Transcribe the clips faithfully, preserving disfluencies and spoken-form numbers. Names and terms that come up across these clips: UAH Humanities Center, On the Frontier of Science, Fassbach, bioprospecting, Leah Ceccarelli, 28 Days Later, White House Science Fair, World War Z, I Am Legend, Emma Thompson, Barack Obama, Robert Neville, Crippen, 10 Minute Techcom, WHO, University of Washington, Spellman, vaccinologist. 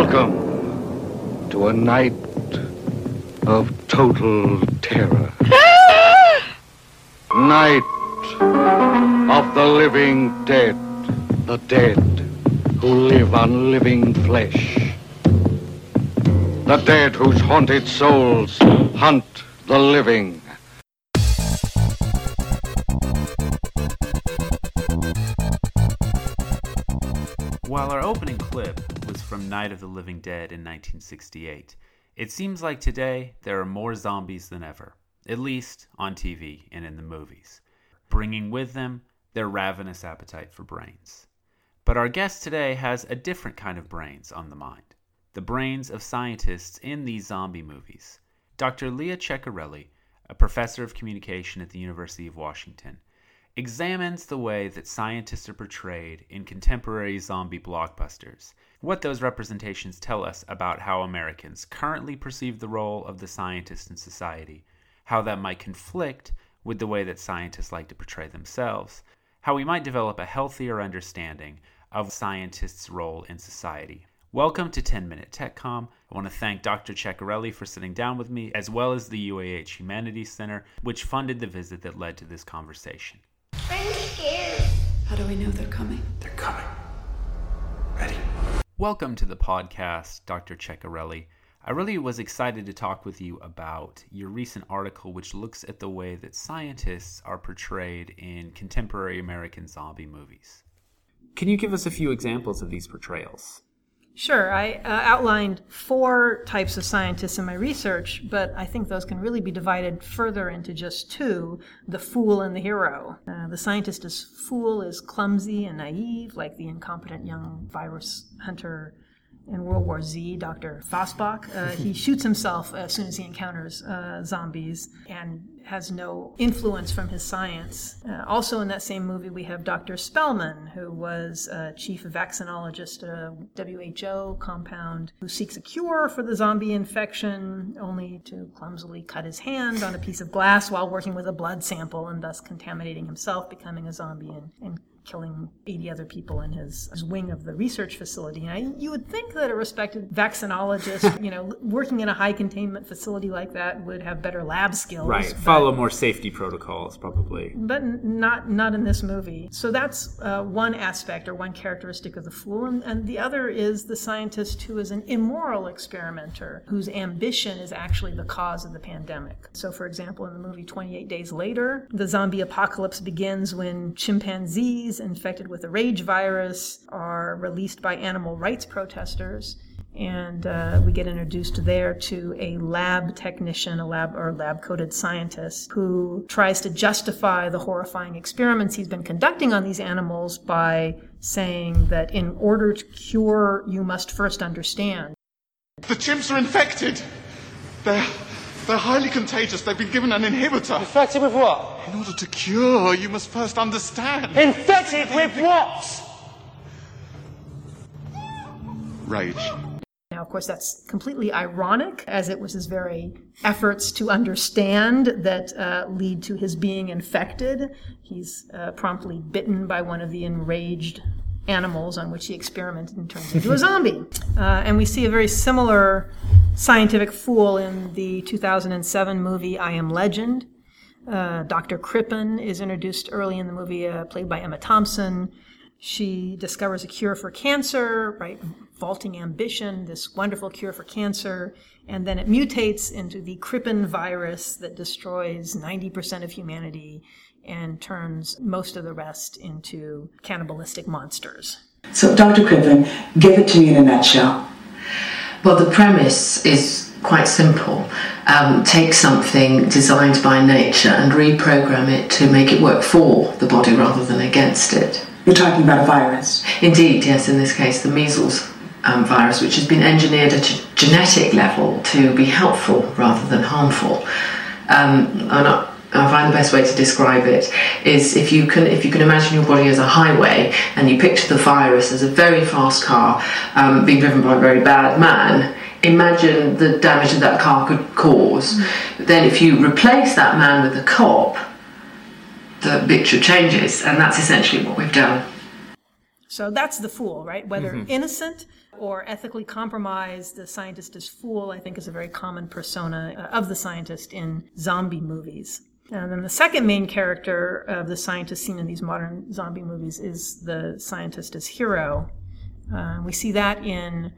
Welcome to a night of total terror. Night of the living dead. The dead who live on living flesh. The dead whose haunted souls hunt the living. While our opening clip was from Night of the Living Dead in nineteen sixty-eight, it seems like today there are more zombies than ever, at least on T V and in the movies, bringing with them their ravenous appetite for brains. But our guest today has a different kind of brains on the mind, the brains of scientists in these zombie movies. Doctor Leah Ceccarelli, a professor of communication at the University of Washington, examines the way that scientists are portrayed in contemporary zombie blockbusters, what those representations tell us about how Americans currently perceive the role of the scientist in society, how that might conflict with the way that scientists like to portray themselves, how we might develop a healthier understanding of scientists' role in society. Welcome to ten minute techcom. I want to thank Doctor Ceccarelli for sitting down with me, as well as the U A H Humanities Center, which funded the visit that led to this conversation. I'm scared. How do we know they're coming? They're coming. Ready? Welcome to the podcast, Doctor Ceccarelli. I really was excited to talk with you about your recent article, which looks at the way that scientists are portrayed in contemporary American zombie movies. Can you give us a few examples of these portrayals? Sure. I uh, outlined four types of scientists in my research, but I think those can really be divided further into just two, the fool and the hero. Uh, the scientist is fool is clumsy and naive, like the incompetent young virus hunter in World War Z, Doctor Fassbach. Uh, he shoots himself as soon as he encounters uh, zombies and has no influence from his science. Uh, also in that same movie, we have Doctor Spellman, who was a chief vaccinologist at a W H O compound, who seeks a cure for the zombie infection, only to clumsily cut his hand on a piece of glass while working with a blood sample and thus contaminating himself, becoming a zombie and, and killing eighty other people in his, his wing of the research facility. And I, you would think that a respected vaccinologist, you know, working in a high containment facility like that would have better lab skills. Right, follow more safety protocols probably. But not not in this movie. So that's uh, one aspect or one characteristic of the fool. And, and the other is the scientist who is an immoral experimenter whose ambition is actually the cause of the pandemic. So for example, in the movie twenty-eight days later, the zombie apocalypse begins when chimpanzees infected with a rage virus are released by animal rights protesters, and uh, we get introduced there to a lab technician, a lab or lab-coated scientist who tries to justify the horrifying experiments he's been conducting on these animals by saying that in order to cure, you must first understand. The chimps are infected. They're They're highly contagious. They've been given an inhibitor. Infected with what? In order to cure, you must first understand. Infected with what? Rage. Now, of course, that's completely ironic, as it was his very efforts to understand that uh, lead to his being infected. He's uh, promptly bitten by one of the enraged animals on which he experimented and turns into a zombie. Uh, and we see a very similar scientific fool in the two thousand seven movie I Am Legend. Uh, Doctor Crippen is introduced early in the movie, uh, played by Emma Thompson. She discovers a cure for cancer, right? Vaulting ambition, this wonderful cure for cancer, and then it mutates into the Crippen virus that destroys ninety percent of humanity and turns most of the rest into cannibalistic monsters. So Doctor Crippen, give it to me in a nutshell. Well, the premise is quite simple. Um, take something designed by nature and reprogram it to make it work for the body rather than against it. You're talking about a virus? Indeed, yes, in this case the measles um, virus, which has been engineered at a genetic level to be helpful rather than harmful. Um, I'm not I find the best way to describe it is if you can if you can imagine your body as a highway and you picture the virus as a very fast car um, being driven by a very bad man, imagine the damage that that car could cause. Mm-hmm. Then if you replace that man with a cop, the picture changes, and that's essentially what we've done. So that's the fool, right? Whether mm-hmm. innocent or ethically compromised, the scientist is fool, I think, is a very common persona of the scientist in zombie movies. And then the second main character of the scientist seen in these modern zombie movies is the scientist as hero. Uh, we see that in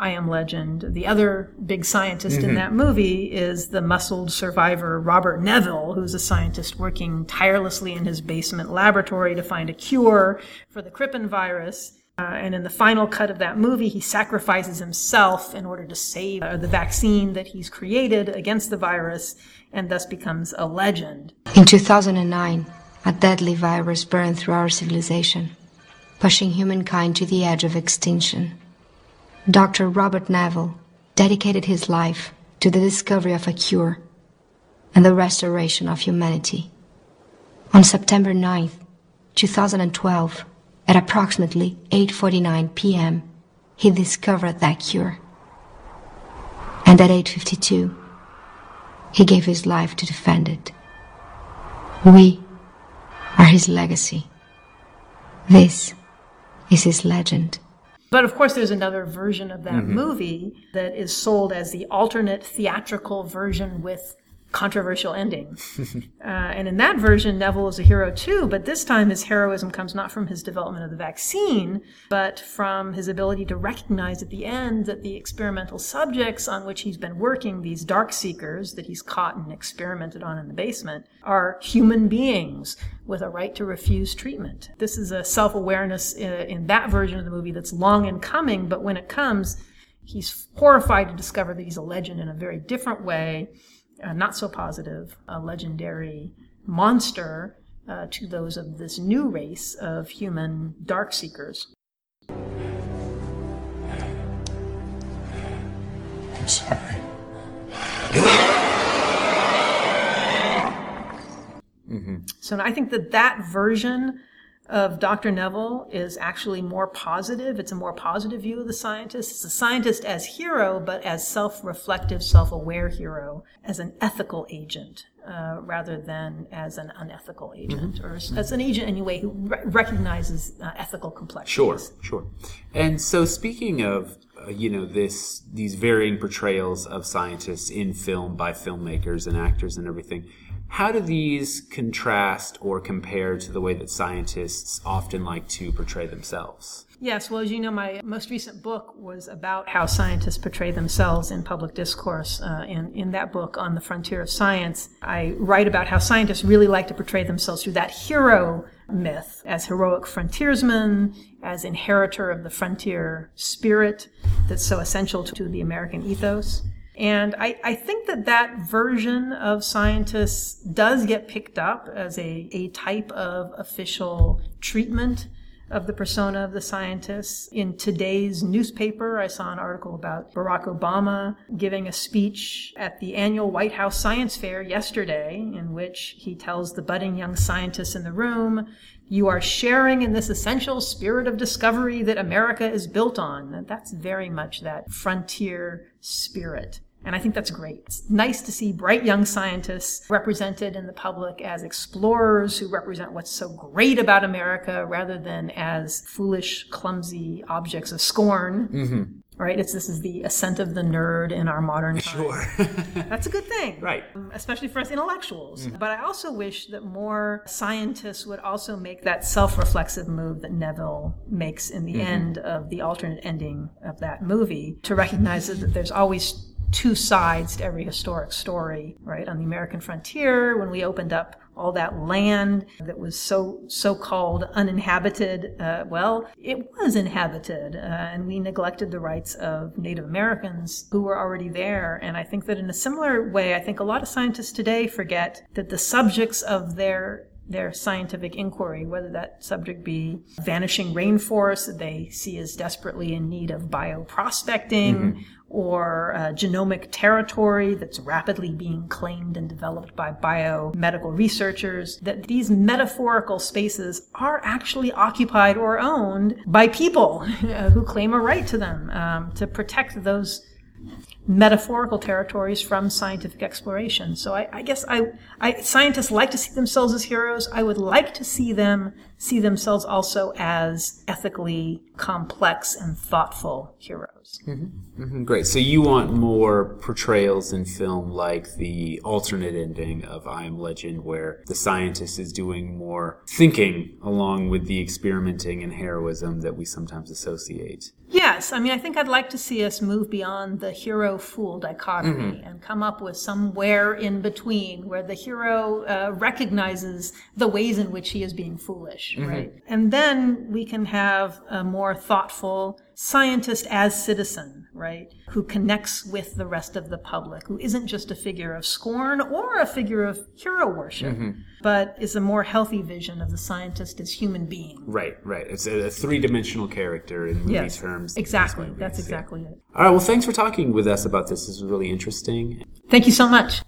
I Am Legend. The other big scientist mm-hmm. in that movie is the muscled survivor Robert Neville, who's a scientist working tirelessly in his basement laboratory to find a cure for the Crippen virus. Uh, and in the final cut of that movie, he sacrifices himself in order to save uh, the vaccine that he's created against the virus, and thus becomes a legend. In two thousand nine, a deadly virus burned through our civilization, pushing humankind to the edge of extinction. Doctor Robert Neville dedicated his life to the discovery of a cure and the restoration of humanity. On September ninth, two thousand twelve, at approximately eight forty-nine p.m., he discovered that cure. And at eight fifty-two, he gave his life to defend it. We are his legacy. This is his legend. But of course, there's another version of that mm-hmm. movie that is sold as the alternate theatrical version with controversial ending. uh, and in that version, Neville is a hero too, but this time his heroism comes not from his development of the vaccine, but from his ability to recognize at the end that the experimental subjects on which he's been working, these dark seekers that he's caught and experimented on in the basement, are human beings with a right to refuse treatment. This is a self-awareness in, in that version of the movie that's long in coming, but when it comes, he's horrified to discover that he's a legend in a very different way. Uh, not so positive, a legendary monster uh, to those of this new race of human dark seekers. I'm sorry. Mm-hmm. So I think that that version of Doctor Neville is actually more positive. It's a more positive view of the scientist. It's a scientist as hero, but as self-reflective, self-aware hero, as an ethical agent, uh, rather than as an unethical agent, mm-hmm. or as, as an agent anyway who re- recognizes uh, ethical complexities. Sure, sure. And so, speaking of uh, you know this, these varying portrayals of scientists in film by filmmakers and actors and everything, how do these contrast or compare to the way that scientists often like to portray themselves? Yes, well, as you know, my most recent book was about how scientists portray themselves in public discourse. Uh, and in that book, On the Frontier of Science, I write about how scientists really like to portray themselves through that hero myth, as heroic frontiersmen, as inheritor of the frontier spirit that's so essential to the American ethos. And I, I think that that version of scientists does get picked up as a, a type of official treatment of the persona of the scientists. In today's newspaper, I saw an article about Barack Obama giving a speech at the annual White House Science Fair yesterday, in which he tells the budding young scientists in the room, "You are sharing in this essential spirit of discovery that America is built on." That's very much that frontier spirit. And I think that's great. It's nice to see bright young scientists represented in the public as explorers who represent what's so great about America rather than as foolish, clumsy objects of scorn. Mm-hmm. Right? It's, this is the ascent of the nerd in our modern time. Sure. That's a good thing. Right. Um, especially for us intellectuals. Mm. But I also wish that more scientists would also make that self-reflexive move that Neville makes in the mm-hmm. end of the alternate ending of that movie, to recognize that there's always two sides to every historic story, right? On the American frontier, when we opened up all that land that was so, so-called uninhabited, uh, well, it was inhabited, uh, and we neglected the rights of Native Americans who were already there. And I think that in a similar way, I think a lot of scientists today forget that the subjects of their their scientific inquiry, whether that subject be vanishing rainforests that they see as desperately in need of bioprospecting, mm-hmm. or uh, genomic territory that's rapidly being claimed and developed by biomedical researchers, that these metaphorical spaces are actually occupied or owned by people who claim a right to them, um, to protect those metaphorical territories from scientific exploration. So I, I guess I, I scientists like to see themselves as heroes. I would like to see them see themselves also as ethically complex and thoughtful heroes. Mm-hmm. Mm-hmm. Great. So you want more portrayals in film like the alternate ending of I Am Legend, where the scientist is doing more thinking along with the experimenting and heroism that we sometimes associate. Yes. I mean, I think I'd like to see us move beyond the hero-fool dichotomy mm-hmm. and come up with somewhere in between where the hero uh, recognizes the ways in which he is being foolish, mm-hmm. right? And then we can have a more thoughtful scientist as citizen, right, who connects with the rest of the public, who isn't just a figure of scorn or a figure of hero worship, mm-hmm. but is a more healthy vision of the scientist as human being. Right, right. It's a, a three-dimensional character in movie yes, terms. Exactly. Movies, That's exactly yeah. it. All right, well, thanks for talking with us about this. This was really interesting. Thank you so much.